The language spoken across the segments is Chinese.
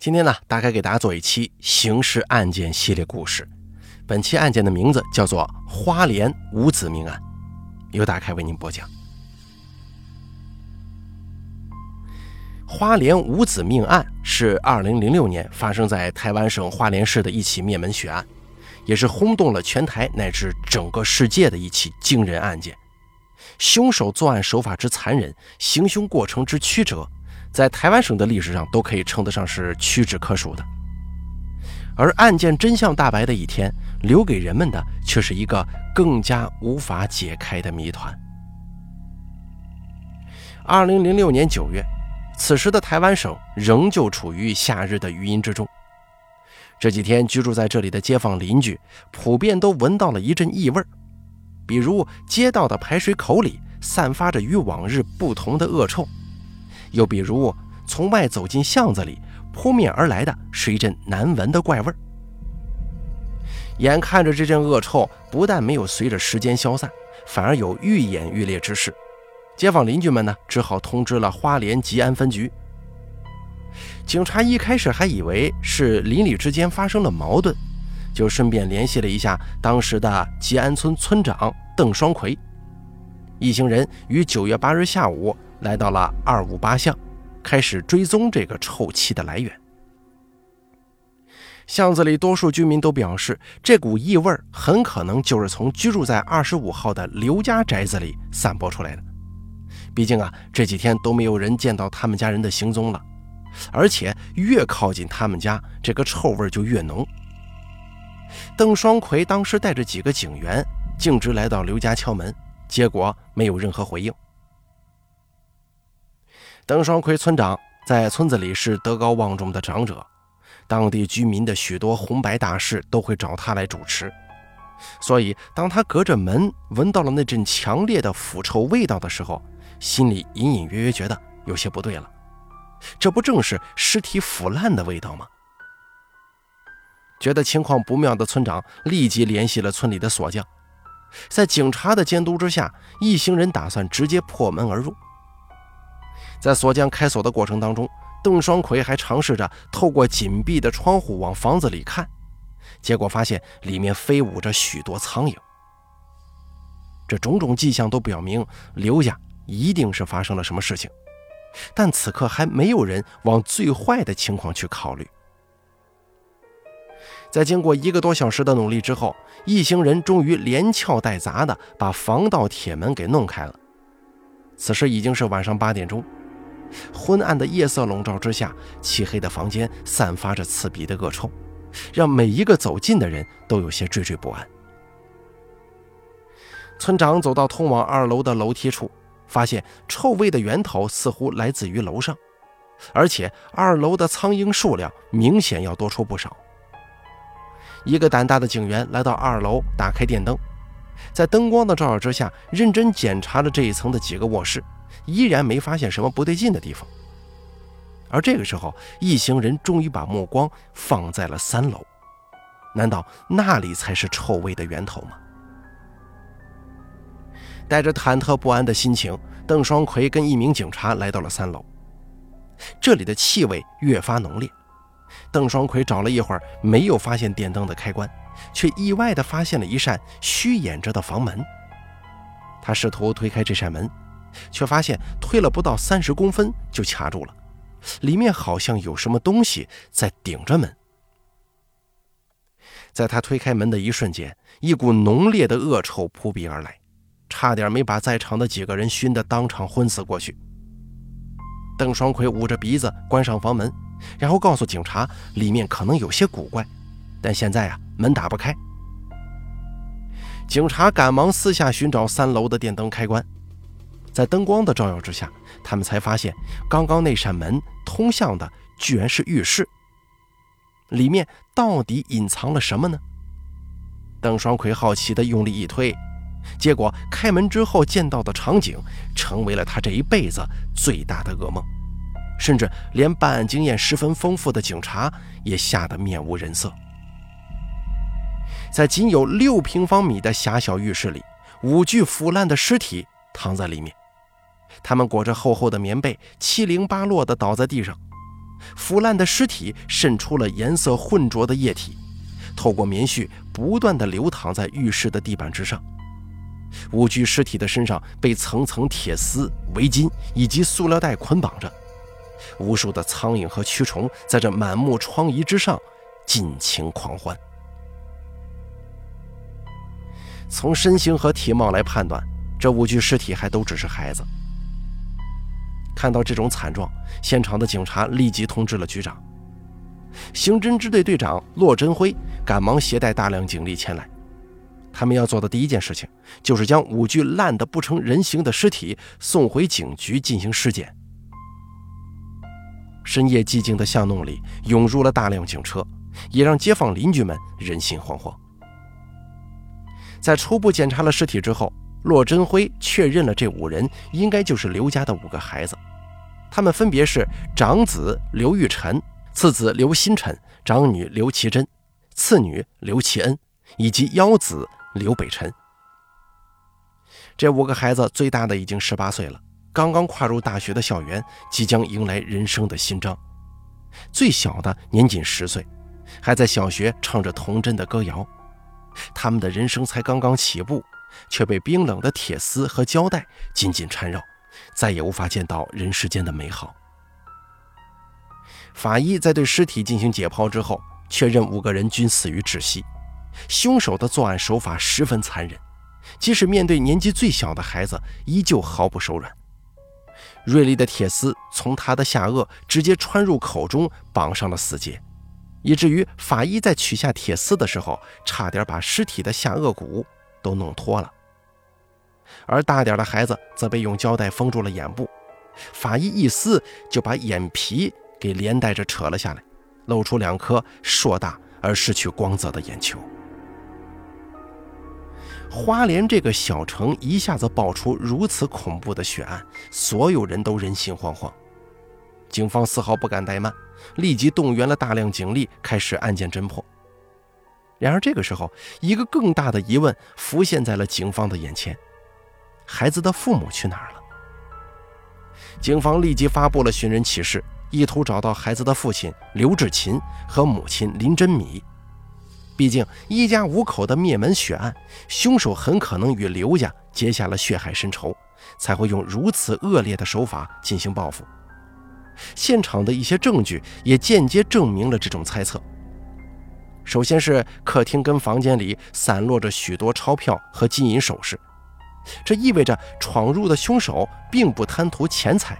今天呢，大概给大家做一期刑事案件系列故事。本期案件的名字叫做花莲五子命案，由大开为您播讲。花莲五子命案是2006年发生在台湾省花莲市的一起灭门血案，也是轰动了全台乃至整个世界的一起惊人案件。凶手作案手法之残忍，行凶过程之曲折，在台湾省的历史上都可以称得上是屈指可数的。而案件真相大白的一天，留给人们的却是一个更加无法解开的谜团。2006年9月，此时的台湾省仍旧处于夏日的余荫之中。这几天居住在这里的街坊邻居普遍都闻到了一阵异味，比如街道的排水口里散发着与往日不同的恶臭，又比如从外走进巷子里，扑面而来的是一阵难闻的怪味。眼看着这阵恶臭不但没有随着时间消散，反而有愈演愈烈之势，街坊邻居们呢，只好通知了花莲吉安分局。警察一开始还以为是邻里之间发生了矛盾，就顺便联系了一下当时的吉安村村长邓双奎。一行人于9月8日下午来到了258巷，开始追踪这个臭气的来源。巷子里多数居民都表示，这股异味很可能就是从居住在25号的刘家宅子里散播出来的。毕竟啊，这几天都没有人见到他们家人的行踪了，而且越靠近他们家，这个臭味就越浓。邓双奎当时带着几个警员径直来到刘家敲门，结果没有任何回应。邓双奎村长在村子里是德高望重的长者，当地居民的许多红白大事都会找他来主持，所以当他隔着门闻到了那阵强烈的腐臭味道的时候，心里隐隐约约觉得有些不对了，这不正是尸体腐烂的味道吗？觉得情况不妙的村长立即联系了村里的锁匠，在警察的监督之下，一行人打算直接破门而入。在锁匠开锁的过程当中，邓双奎还尝试着透过紧闭的窗户往房子里看，结果发现里面飞舞着许多苍蝇。这种种迹象都表明刘家一定是发生了什么事情，但此刻还没有人往最坏的情况去考虑。在经过1个多小时的努力之后，一行人终于连撬带砸的把防盗铁门给弄开了。此时已经是晚上8点钟，昏暗的夜色笼罩之下，漆黑的房间散发着刺鼻的恶臭，让每一个走近的人都有些惴惴不安。村长走到通往2楼的楼梯处，发现臭味的源头似乎来自于楼上，而且2楼的苍蝇数量明显要多出不少。一个胆大的警员来到2楼，打开电灯，在灯光的照耀之下，认真检查了这一层的几个卧室，依然没发现什么不对劲的地方。而这个时候，一行人终于把目光放在了3楼，难道那里才是臭味的源头吗？带着忐忑不安的心情，邓双奎跟一名警察来到了3楼。这里的气味越发浓烈，邓双奎找了一会儿没有发现电灯的开关，却意外地发现了一扇虚掩着的房门。他试图推开这扇门，却发现推了不到30公分就卡住了，里面好像有什么东西在顶着门。在他推开门的一瞬间，一股浓烈的恶臭扑鼻而来，差点没把在场的几个人熏得当场昏死过去。邓双奎捂着鼻子关上房门，然后告诉警察里面可能有些古怪，但现在啊，门打不开。警察赶忙私下寻找3楼的电灯开关，在灯光的照耀之下，他们才发现刚刚那扇门通向的居然是浴室，里面到底隐藏了什么呢？邓双奎好奇地用力一推，结果开门之后见到的场景成为了他这一辈子最大的噩梦，甚至连办案经验十分丰富的警察也吓得面无人色。在仅有6平方米的狭小浴室里，5具腐烂的尸体躺在里面，他们裹着厚厚的棉被，七零八落地倒在地上，腐烂的尸体渗出了颜色混浊的液体，透过棉絮不断地流淌在浴室的地板之上。五具尸体的身上被层层铁丝、围巾以及塑料袋捆绑着，无数的苍蝇和蛆虫在这满目疮痍之上尽情狂欢。从身形和体貌来判断，这五具尸体还都只是孩子。看到这种惨状，现场的警察立即通知了局长。刑侦支队队长骆真辉赶忙携带大量警力前来，他们要做的第一件事情就是将五具烂得不成人形的尸体送回警局进行尸检。深夜寂静的巷弄里涌入了大量警车，也让街坊邻居们人心惶惶。在初步检查了尸体之后，骆真辉确认了这5人应该就是刘家的5个孩子，他们分别是长子刘玉晨、次子刘新晨、长女刘其珍、次女刘其恩以及幺子刘北辰。这5个孩子最大的已经18岁了，刚刚跨入大学的校园，即将迎来人生的新章。最小的年仅10岁，还在小学唱着童真的歌谣。他们的人生才刚刚起步，却被冰冷的铁丝和胶带紧紧缠绕，再也无法见到人世间的美好。法医在对尸体进行解剖之后，确认5个人均死于窒息。凶手的作案手法十分残忍，即使面对年纪最小的孩子，依旧毫不手软。锐利的铁丝从他的下颚直接穿入口中，绑上了死结，以至于法医在取下铁丝的时候，差点把尸体的下颚骨都弄脱了。而大点的孩子则被用胶带封住了眼部，法医一撕就把眼皮给连带着扯了下来，露出2颗硕大而失去光泽的眼球。花莲这个小城一下子爆出如此恐怖的血案，所有人都人心惶惶。警方丝毫不敢怠慢，立即动员了大量警力，开始案件侦破。然而这个时候，一个更大的疑问浮现在了警方的眼前：孩子的父母去哪儿了？警方立即发布了寻人启事，意图找到孩子的父亲刘志勤和母亲林珍米。毕竟一家5口的灭门血案，凶手很可能与刘家结下了血海深仇，才会用如此恶劣的手法进行报复。现场的一些证据也间接证明了这种猜测。首先是客厅跟房间里散落着许多钞票和金银首饰，这意味着闯入的凶手并不贪图钱财，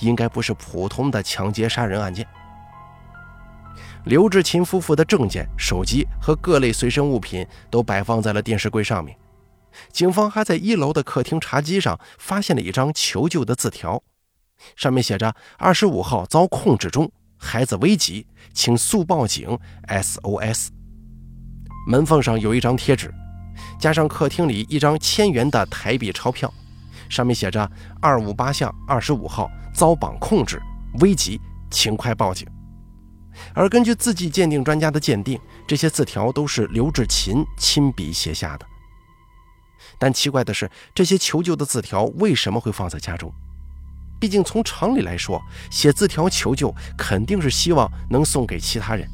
应该不是普通的抢劫杀人案件。刘志勤夫妇的证件、手机和各类随身物品都摆放在了电视柜上面。警方还在1楼的客厅茶几上发现了一张求救的字条，上面写着25号遭控制中，孩子危急，请速报警 SOS。 门缝上有一张贴纸，加上客厅里一张1000元的台币钞票，上面写着258巷25号遭绑控制，危急，请快报警。而根据字迹鉴定专家的鉴定，这些字条都是刘志勤亲笔写下的。但奇怪的是，这些求救的字条为什么会放在家中？毕竟从常理来说，写字条求救肯定是希望能送给其他人。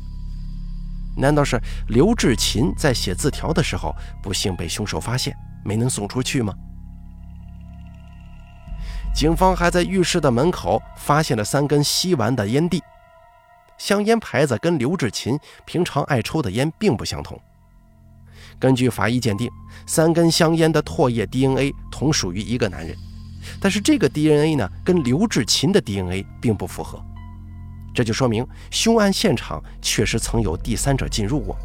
难道是刘志勤在写字条的时候不幸被凶手发现，没能送出去吗？警方还在浴室的门口发现了3根吸完的烟蒂，香烟牌子跟刘志勤平常爱抽的烟并不相同。根据法医鉴定，3根香烟的唾液 DNA 同属于一个男人，但是这个 DNA 呢，跟刘志勤的 DNA 并不符合，这就说明凶案现场确实曾有第三者进入过。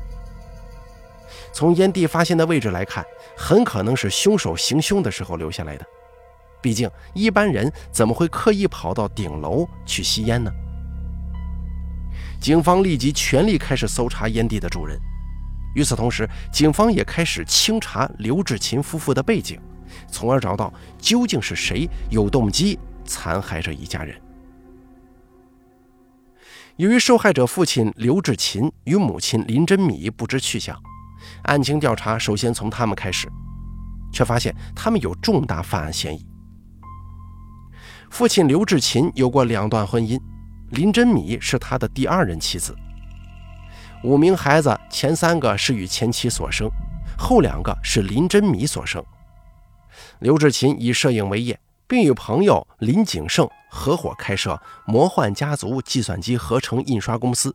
从烟蒂发现的位置来看，很可能是凶手行凶的时候留下来的，毕竟一般人怎么会刻意跑到顶楼去吸烟呢？警方立即全力开始搜查烟蒂的主人。与此同时，警方也开始清查刘志勤夫妇的背景，从而找到究竟是谁有动机残害这一家人。由于受害者父亲刘志勤与母亲林珍米不知去向，案情调查首先从他们开始，却发现他们有重大犯案嫌疑。父亲刘志勤有过2段婚姻，林珍米是他的第二任妻子。5名孩子前3个是与前妻所生，后2个是林珍米所生。刘志勤以摄影为业，并与朋友林景胜合伙开设魔幻家族计算机合成印刷公司，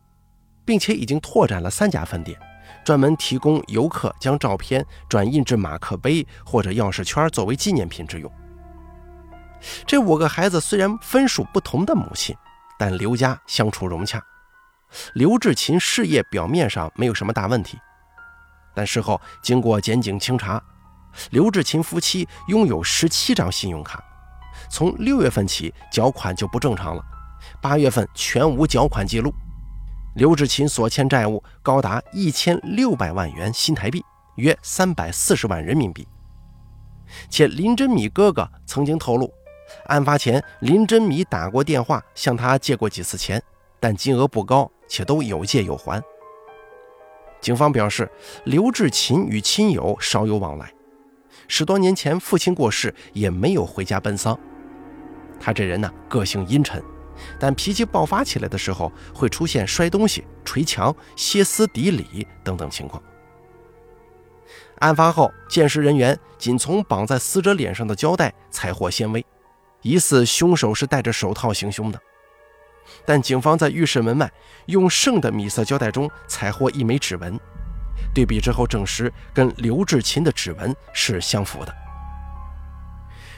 并且已经拓展了3家分店，专门提供游客将照片转印至马克杯或者钥匙圈作为纪念品之用。这5个孩子虽然分属不同的母亲，但刘家相处融洽。刘志勤事业表面上没有什么大问题，但事后经过检警清查，刘志勤夫妻拥有17张信用卡，从6月份起缴款就不正常了，8月份全无缴款记录。刘志勤所欠债务高达1600万元新台币，约340万人民币。且林珍米哥哥曾经透露，案发前林珍米打过电话向他借过几次钱，但金额不高，且都有借有还。警方表示，刘志勤与亲友少有往来，10多年前父亲过世也没有回家奔丧。他这人个性阴沉，但脾气爆发起来的时候会出现摔东西、捶墙、歇斯底里等等情况。案发后，鉴识人员仅从绑在死者脸上的胶带采获纤维，疑似凶手是戴着手套行凶的。但警方在浴室门外用剩的米色胶带中采获一枚指纹，对比之后证实跟刘志勤的指纹是相符的。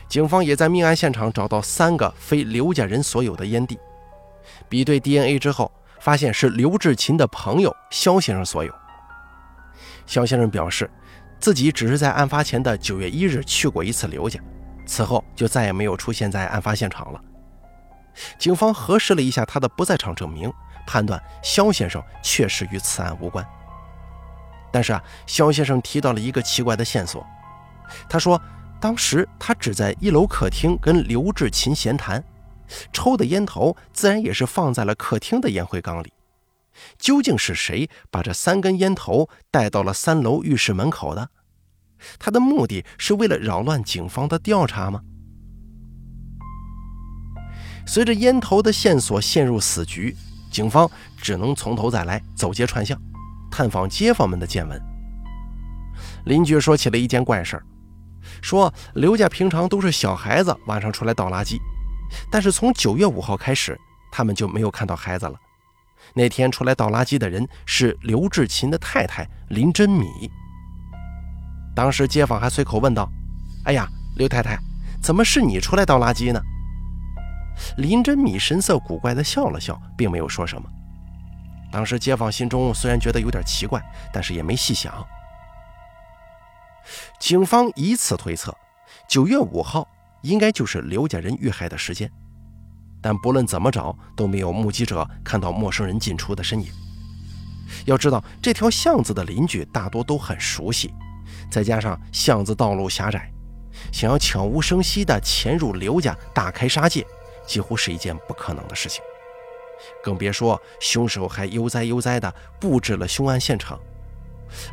警方也在命案现场找到3个非刘家人所有的烟蒂，比对 DNA 之后发现是刘志勤的朋友肖先生所有。肖先生表示，自己只是在案发前的9月1日去过一次刘家，此后就再也没有出现在案发现场了。警方核实了一下他的不在场证明，判断肖先生确实与此案无关。但是肖先生提到了一个奇怪的线索，他说当时他只在1楼客厅跟刘志勤闲谈，抽的烟头自然也是放在了客厅的烟灰缸里。究竟是谁把这3根烟头带到了3楼浴室门口的？他的目的是为了扰乱警方的调查吗？随着烟头的线索陷入死局，警方只能从头再来，走街串巷，探访街坊们的见闻。邻居说起了一件怪事，说刘家平常都是小孩子晚上出来倒垃圾，但是从9月5号开始，他们就没有看到孩子了。那天出来倒垃圾的人是刘志勤的太太林珍米。当时街坊还随口问道：“哎呀，刘太太，怎么是你出来倒垃圾呢？”林珍米神色古怪地笑了笑，并没有说什么。当时街坊心中虽然觉得有点奇怪，但是也没细想。警方以此推测，9月5号应该就是刘家人遇害的时间，但不论怎么找都没有目击者看到陌生人进出的身影。要知道，这条巷子的邻居大多都很熟悉，再加上巷子道路狭窄，想要悄无声息地潜入刘家大开杀戒，几乎是一件不可能的事情。更别说凶手还悠哉地布置了凶案现场，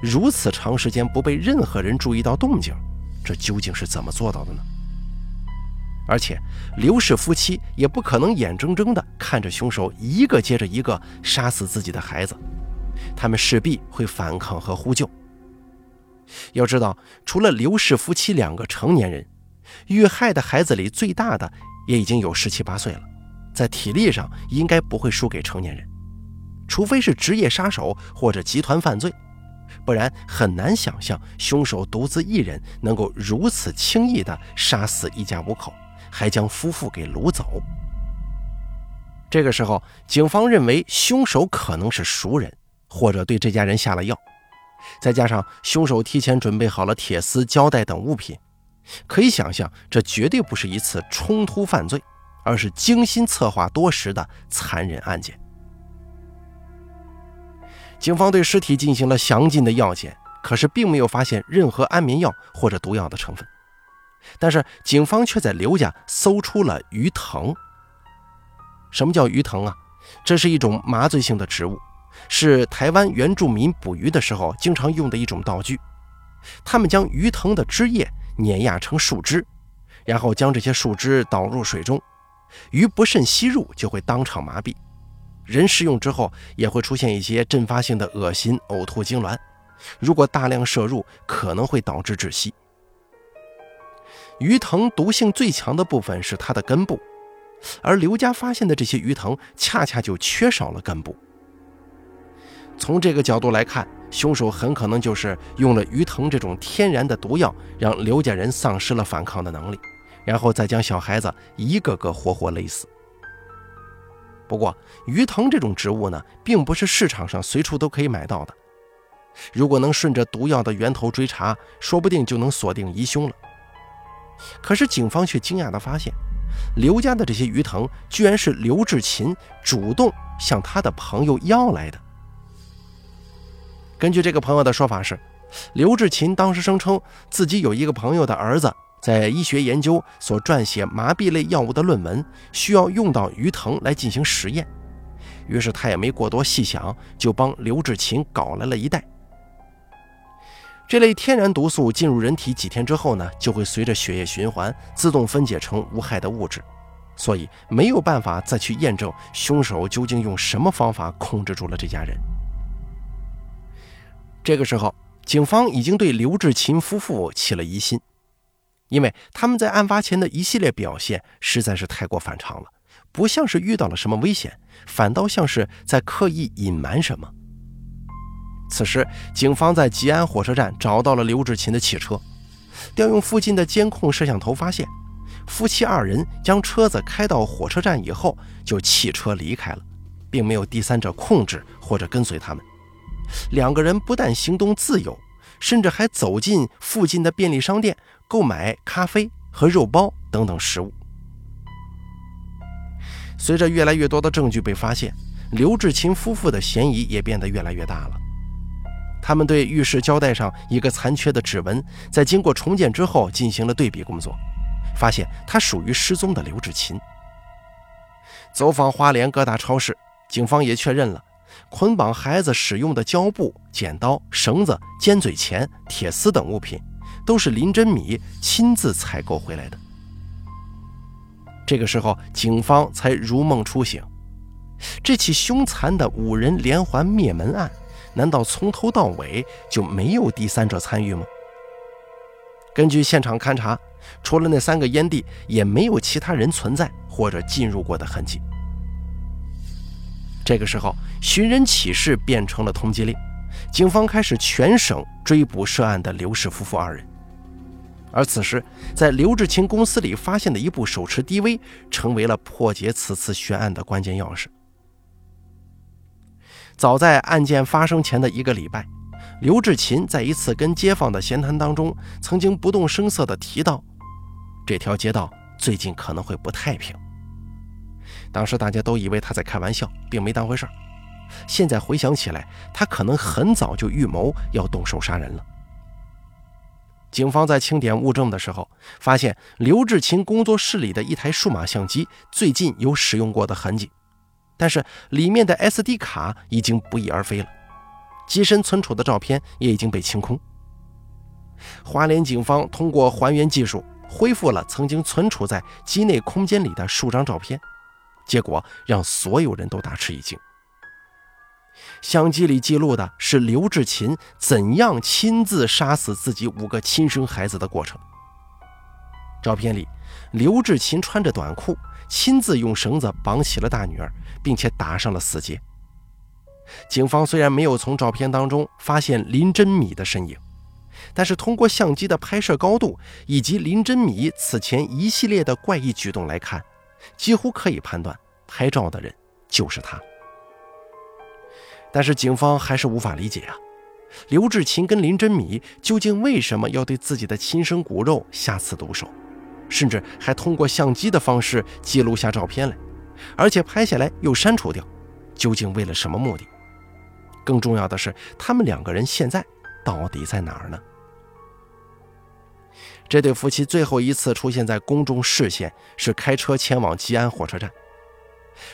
如此长时间不被任何人注意到动静，这究竟是怎么做到的呢？而且刘氏夫妻也不可能眼睁睁地看着凶手一个接着一个杀死自己的孩子，他们势必会反抗和呼救。要知道，除了刘氏夫妻2个成年人，遇害的孩子里最大的也已经有17、8岁了，在体力上应该不会输给成年人，除非是职业杀手或者集团犯罪，不然很难想象凶手独自一人能够如此轻易地杀死一家5口，还将夫妇给掳走。这个时候，警方认为凶手可能是熟人，或者对这家人下了药，再加上凶手提前准备好了铁丝、胶带等物品，可以想象这绝对不是一次冲突犯罪，而是精心策划多时的残忍案件。警方对尸体进行了详尽的药检，可是并没有发现任何安眠药或者毒药的成分，但是警方却在刘家搜出了鱼藤。什么叫鱼藤啊？这是一种麻醉性的植物，是台湾原住民捕鱼的时候经常用的一种道具。他们将鱼藤的枝叶碾压成树枝，然后将这些树枝倒入水中，鱼不慎吸入就会当场麻痹，人食用之后也会出现一些阵发性的恶心、呕吐、痉挛，如果大量摄入可能会导致窒息。鱼藤毒性最强的部分是它的根部，而刘家发现的这些鱼藤恰恰就缺少了根部。从这个角度来看，凶手很可能就是用了鱼藤这种天然的毒药，让刘家人丧失了反抗的能力，然后再将小孩子一个个活活勒死。不过鱼藤这种植物呢，并不是市场上随处都可以买到的，如果能顺着毒药的源头追查，说不定就能锁定疑凶了。可是警方却惊讶地发现，刘家的这些鱼藤居然是刘志勤主动向他的朋友要来的。根据这个朋友的说法是，刘志勤当时声称自己有一个朋友的儿子在医学研究所撰写麻痹类药物的论文，需要用到鱼藤来进行实验，于是他也没过多细想，就帮刘志勤搞来了一袋。这类天然毒素进入人体几天之后呢，就会随着血液循环自动分解成无害的物质，所以没有办法再去验证凶手究竟用什么方法控制住了这家人。这个时候，警方已经对刘志勤夫妇起了疑心，因为他们在案发前的一系列表现实在是太过反常了，不像是遇到了什么危险，反倒像是在刻意隐瞒什么。此时，警方在吉安火车站找到了刘志勤的汽车，调用附近的监控摄像头发现，夫妻二人将车子开到火车站以后就弃车离开了，并没有第三者控制或者跟随他们。两个人不但行动自由，甚至还走进附近的便利商店购买咖啡和肉包等等食物。随着越来越多的证据被发现，刘志勤夫妇的嫌疑也变得越来越大了。他们对浴室胶带上一个残缺的指纹在经过重建之后进行了对比工作，发现它属于失踪的刘志勤。走访花莲各大超市，警方也确认了捆绑孩子使用的胶布、剪刀、绳子、尖嘴钳、铁丝等物品都是林真米亲自采购回来的。这个时候，警方才如梦初醒，这起凶残的5人连环灭门案难道从头到尾就没有第三者参与吗？根据现场勘查，除了那3个烟蒂，也没有其他人存在或者进入过的痕迹。这个时候，寻人启事变成了通缉令，警方开始全省追捕涉案的刘氏夫妇2人。而此时，在刘志勤公司里发现的一部手持 DV 成为了破解此次悬案的关键钥匙。早在案件发生前的一个礼拜，刘志勤在一次跟街坊的闲谈当中曾经不动声色地提到，这条街道最近可能会不太平。当时大家都以为他在开玩笑，并没当回事儿。现在回想起来，他可能很早就预谋要动手杀人了。警方在清点物证的时候发现，刘志勤工作室里的一台数码相机最近有使用过的痕迹，但是里面的 SD 卡已经不翼而飞了，机身存储的照片也已经被清空。花莲警方通过还原技术恢复了曾经存储在机内空间里的数张照片，结果让所有人都大吃一惊。相机里记录的是刘志勤怎样亲自杀死自己5个亲生孩子的过程。照片里，刘志勤穿着短裤，亲自用绳子绑起了大女儿，并且打上了死结。警方虽然没有从照片当中发现林真米的身影，但是通过相机的拍摄高度以及林真米此前一系列的怪异举动来看，几乎可以判断拍照的人就是他。但是警方还是无法理解啊，刘志勤跟林真米究竟为什么要对自己的亲生骨肉下此毒手，甚至还通过相机的方式记录下照片来，而且拍下来又删除掉，究竟为了什么目的？更重要的是，他们2个人现在到底在哪儿呢？这对夫妻最后一次出现在公众视线是开车前往吉安火车站，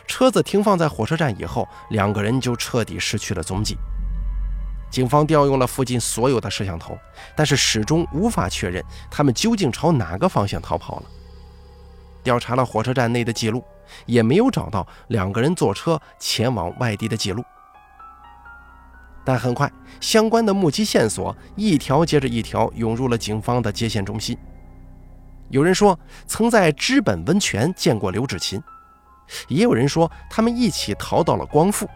车子停放在火车站以后，2个人就彻底失去了踪迹。警方调用了附近所有的摄像头，但是始终无法确认他们究竟朝哪个方向逃跑了。调查了火车站内的记录，也没有找到两个人坐车前往外地的记录。但很快，相关的目击线索一条接着一条涌入了警方的接线中心。有人说曾在知本温泉见过刘芷琴，也有人说他们一起逃到了光复，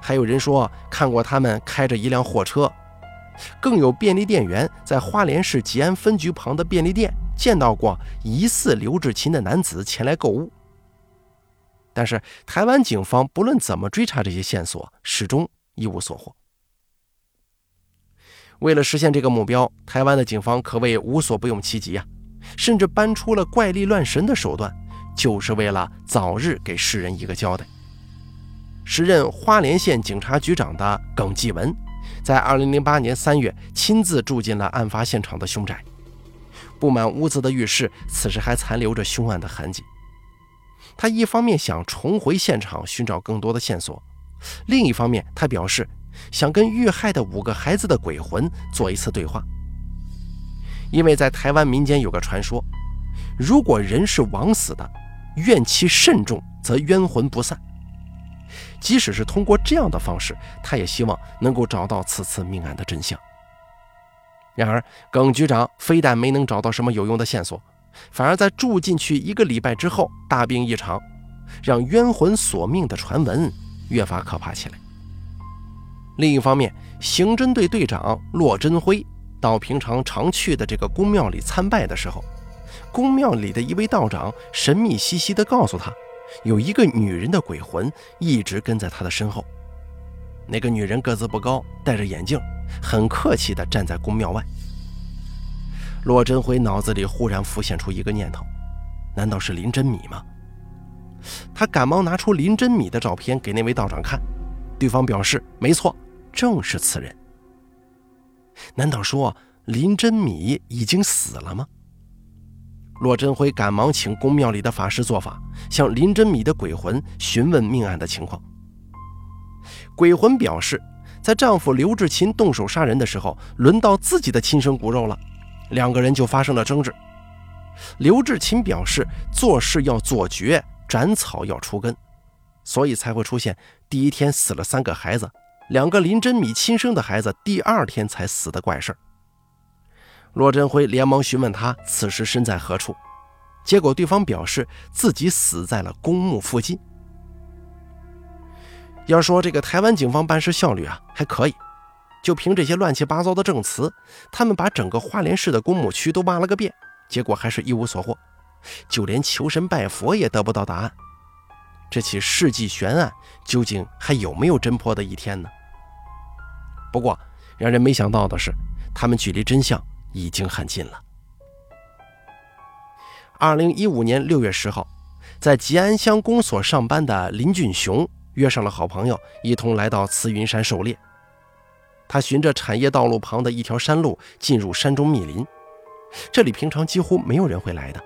还有人说看过他们开着一辆货车，更有便利店员在花莲市吉安分局旁的便利店见到过疑似刘芷琴的男子前来购物。但是台湾警方不论怎么追查这些线索，始终一无所获。为了实现这个目标，台湾的警方可谓无所不用其极啊，甚至搬出了怪力乱神的手段，就是为了早日给世人一个交代。时任花莲县警察局长的耿继文在2008年3月亲自住进了案发现场的凶宅，布满污渍的浴室此时还残留着凶案的痕迹。他一方面想重回现场寻找更多的线索，另一方面他表示想跟遇害的5个孩子的鬼魂做一次对话。因为在台湾民间有个传说，如果人是枉死的，怨气甚重则冤魂不散，即使是通过这样的方式，他也希望能够找到此次命案的真相。然而耿局长非但没能找到什么有用的线索，反而在住进去一个礼拜之后大病一场，让冤魂索命的传闻越发可怕起来。另一方面，刑侦队队长骆真辉到平常常去的这个宫庙里参拜的时候，宫庙里的一位道长神秘兮兮地告诉他，有一个女人的鬼魂一直跟在他的身后。那个女人个子不高，戴着眼镜，很客气地站在宫庙外。骆真辉脑子里忽然浮现出一个念头，难道是林真米吗？他赶忙拿出林真米的照片给那位道长看，对方表示没错，正是此人。难道说林真米已经死了吗？骆真辉赶忙请宫庙里的法师做法，向林真米的鬼魂询问命案的情况。鬼魂表示，在丈夫刘芷琴动手杀人的时候，轮到自己的亲生骨肉了，两个人就发生了争执。刘芷琴表示做事要做绝，斩草要除根，所以才会出现第一天死了3个孩子，2个林真米亲生的孩子第2天才死的怪事。骆真辉连忙询问他此时身在何处，结果对方表示自己死在了公墓附近。要说这个台湾警方办事效率啊，还可以，就凭这些乱七八糟的证词，他们把整个花莲市的公墓区都挖了个遍，结果还是一无所获，就连求神拜佛也得不到答案。这起世纪悬案究竟还有没有侦破的一天呢？不过让人没想到的是，他们距离真相已经很近了。2015年6月10号，在吉安乡公所上班的林俊雄约上了好朋友，一同来到慈云山狩猎。他循着产业道路旁的一条山路进入山中密林，这里平常几乎没有人会来的。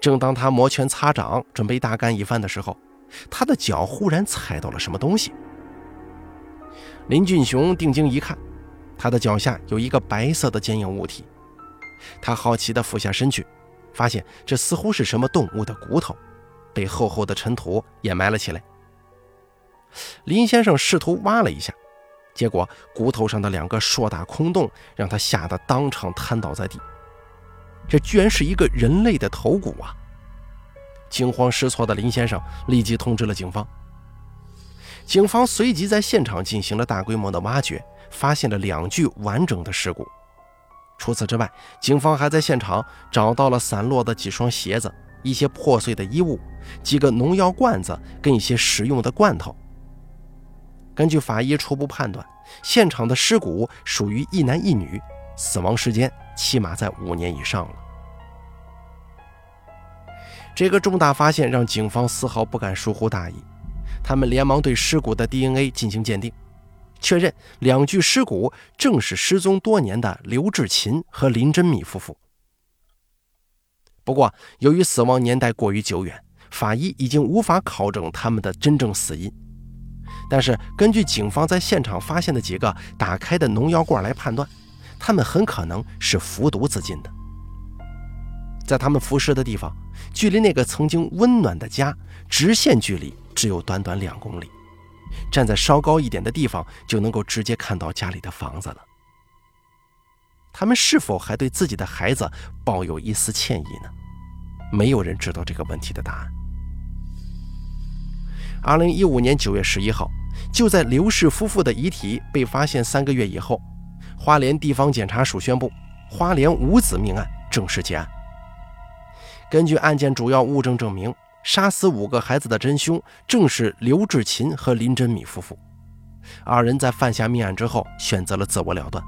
正当他摩拳擦掌准备大干一番的时候，他的脚忽然踩到了什么东西。林俊雄定睛一看，他的脚下有一个白色的坚硬物体，他好奇地俯下身去，发现这似乎是什么动物的骨头，被厚厚的尘土掩埋了起来。林先生试图挖了一下，结果骨头上的2个硕大空洞让他吓得当场瘫倒在地。这居然是一个人类的头骨啊！惊慌失措的林先生立即通知了警方。警方随即在现场进行了大规模的挖掘，发现了2具完整的尸骨。除此之外，警方还在现场找到了散落的几双鞋子、一些破碎的衣物、几个农药罐子跟一些食用的罐头。根据法医初步判断，现场的尸骨属于一男一女，死亡时间起码在5年以上了。这个重大发现让警方丝毫不敢疏忽大意，他们连忙对尸骨的 DNA 进行鉴定，确认2具尸骨正是失踪多年的刘芷琴和林真米夫妇。不过由于死亡年代过于久远，法医已经无法考证他们的真正死因，但是根据警方在现场发现的几个打开的农药罐来判断，他们很可能是服毒自尽的。在他们服尸的地方，距离那个曾经温暖的家，直线距离只有短短2公里。站在稍高一点的地方，就能够直接看到家里的房子了。他们是否还对自己的孩子抱有一丝歉意呢？没有人知道这个问题的答案。2015年9月11号，就在刘氏夫妇的遗体被发现3个月以后，花莲地方检察署宣布，花莲五子命案正式结案。根据案件主要物证证明，杀死5个孩子的真凶正是刘志勤和林珍米夫妇，二人在犯下命案之后选择了自我了断。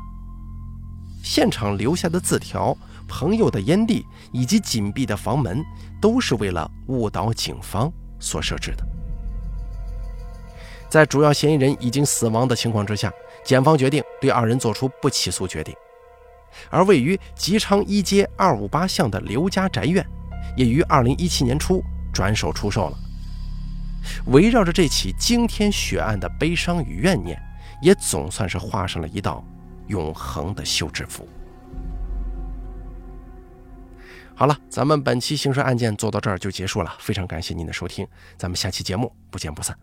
现场留下的字条、朋友的烟蒂以及紧闭的房门，都是为了误导警方所设置的。在主要嫌疑人已经死亡的情况之下，检方决定对2人做出不起诉决定。而位于吉昌一街258巷的刘家宅院，也于2017年初转手出售了。围绕着这起惊天血案的悲伤与怨念，也总算是画上了一道永恒的休止符。好了，咱们本期刑事案件做到这儿就结束了，非常感谢您的收听，咱们下期节目不见不散。